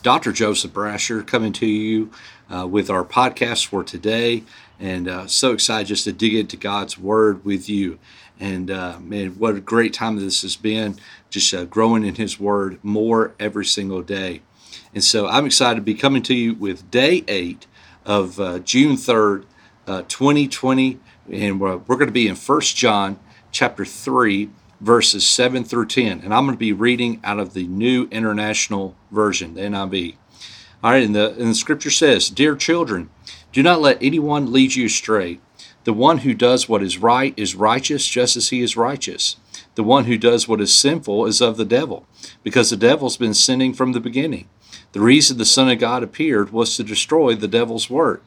Dr. Joseph Brasher coming to you with our podcast for today, and so excited just to dig into God's Word with you. And man, what a great time this has been, just growing in His Word more every single day. And so I'm excited to be coming to you with day 8 of June 3rd, 2020, and we're going to be in 1 John chapter 3, verses 7 through 10, and I'm going to be reading out of the New International Version, the NIV. All right, and the Scripture says, "Dear children, do not let anyone lead you astray. The one who does what is right is righteous, just as he is righteous. The one who does what is sinful is of the devil, because the devil's been sinning from the beginning. The reason the Son of God appeared was to destroy the devil's work.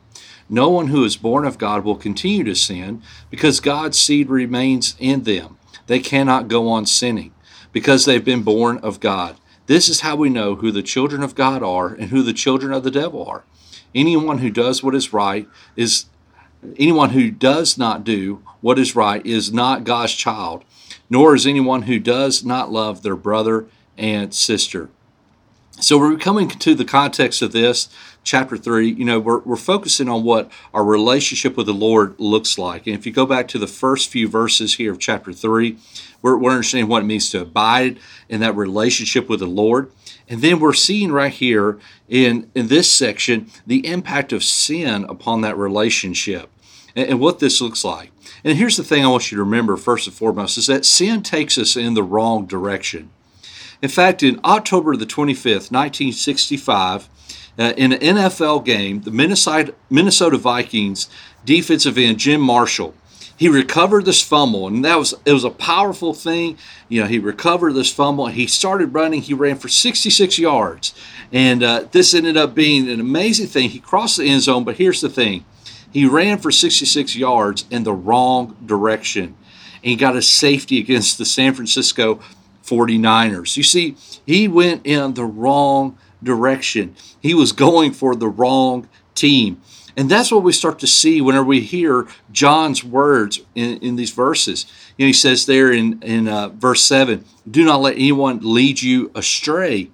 No one who is born of God will continue to sin, because God's seed remains in them. They cannot go on sinning, because they've been born of God. This is how we know who the children of God are and who the children of the devil are. Anyone who does not do what is right is not God's child, nor is anyone who does not love their brother and sister." So we're coming to the context of this, chapter 3. You know, we're focusing on what our relationship with the Lord looks like. And if you go back to the first few verses here of chapter 3, we're understanding what it means to abide in that relationship with the Lord. And then we're seeing right here in this section the impact of sin upon that relationship and what this looks like. And here's the thing I want you to remember first and foremost is that sin takes us in the wrong direction. In fact, in October the 25th, 1965, in an NFL game, the Minnesota Vikings defensive end Jim Marshall, he recovered this fumble, and it was a powerful thing. You know, he recovered this fumble, and he started running. He ran for 66 yards, and this ended up being an amazing thing. He crossed the end zone, but here's the thing. He ran for 66 yards in the wrong direction, and he got a safety against the San Francisco 49ers. You see, he went in the wrong direction. He was going for the wrong team. And that's what we start to see whenever we hear John's words in these verses. You know, he says there in verse 7, "Do not let anyone lead you astray."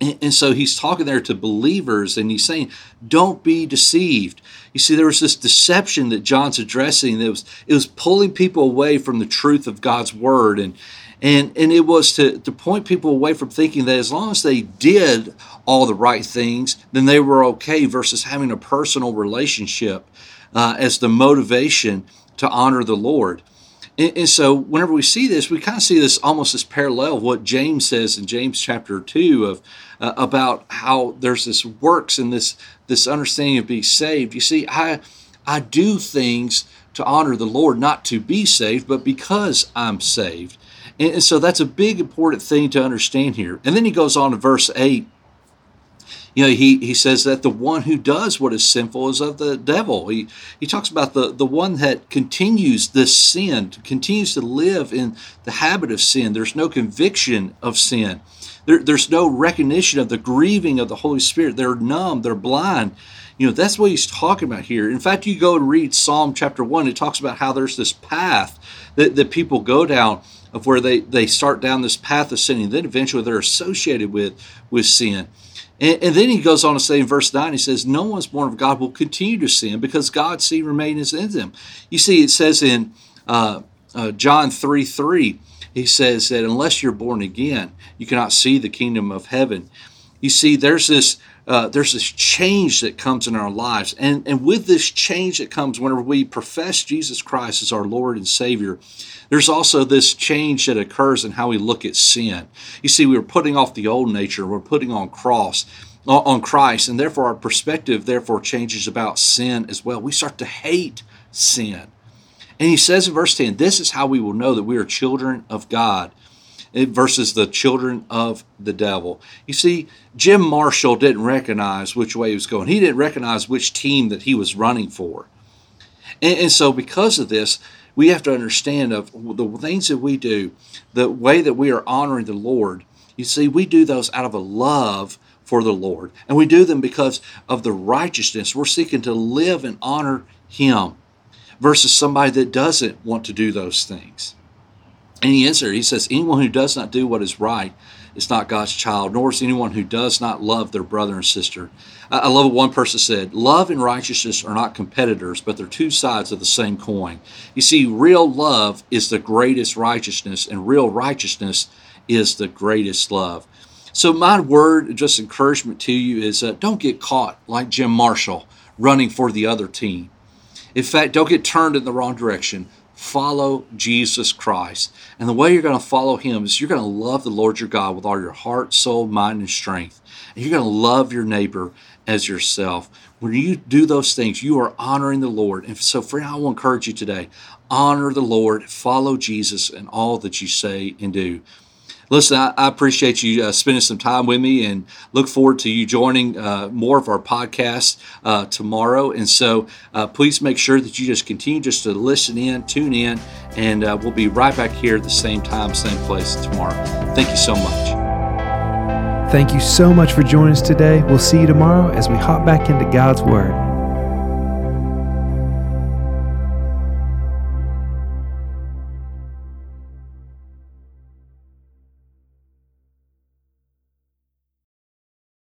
And so he's talking there to believers, and he's saying, don't be deceived. You see, there was this deception that John's addressing. It was pulling people away from the truth of God's word, and it was to point people away from thinking that as long as they did all the right things, then they were okay, versus having a personal relationship as the motivation to honor the Lord. And so whenever we see this, we kind of see this almost as parallel of what James says in James chapter 2 about how there's this works and this understanding of being saved. You see, I do things to honor the Lord, not to be saved, but because I'm saved. And so that's a big, important thing to understand here. And then he goes on to verse 8. You know, he says that the one who does what is sinful is of the devil. He talks about the one that continues this sin, continues to live in the habit of sin. There's no conviction of sin. There's no recognition of the grieving of the Holy Spirit. They're numb. They're blind. You know, that's what he's talking about here. In fact, you go and read Psalm chapter 1. It talks about how there's this path that people go down, of where they start down this path of sin, and then eventually they're associated with sin. And then he goes on to say in verse 9, he says, "No one's born of God will continue to sin, because God's seed remains in them." You see, it says in John 3:3, he says that unless you're born again, you cannot see the kingdom of heaven. You see, there's this change that comes in our lives. And with this change that comes whenever we profess Jesus Christ as our Lord and Savior, there's also this change that occurs in how we look at sin. You see, we're putting off the old nature. We're putting on Christ, and therefore our perspective changes about sin as well. We start to hate sin. And he says in verse 10, this is how we will know that we are children of God versus the children of the devil. You see, Jim Marshall didn't recognize which way he was going. He didn't recognize which team that he was running for. And so because of this, we have to understand of the things that we do, the way that we are honoring the Lord. You see, we do those out of a love for the Lord. And we do them because of the righteousness. We're seeking to live and honor Him versus somebody that doesn't want to do those things. And he ends there. He says, anyone who does not do what is right is not God's child, nor is anyone who does not love their brother and sister. I love what one person said. Love and righteousness are not competitors, but they're two sides of the same coin. You see, real love is the greatest righteousness, and real righteousness is the greatest love. So my word, just encouragement to you is don't get caught like Jim Marshall running for the other team. In fact, don't get turned in the wrong direction. Follow Jesus Christ. And the way you're going to follow Him is you're going to love the Lord your God with all your heart, soul, mind, and strength. And you're going to love your neighbor as yourself. When you do those things, you are honoring the Lord. And so, friend, I will encourage you today, honor the Lord, follow Jesus in all that you say and do. Listen, I appreciate you spending some time with me and look forward to you joining more of our podcast tomorrow. And so please make sure that you just continue just to listen in, tune in, and we'll be right back here at the same time, same place tomorrow. Thank you so much. Thank you so much for joining us today. We'll see you tomorrow as we hop back into God's Word.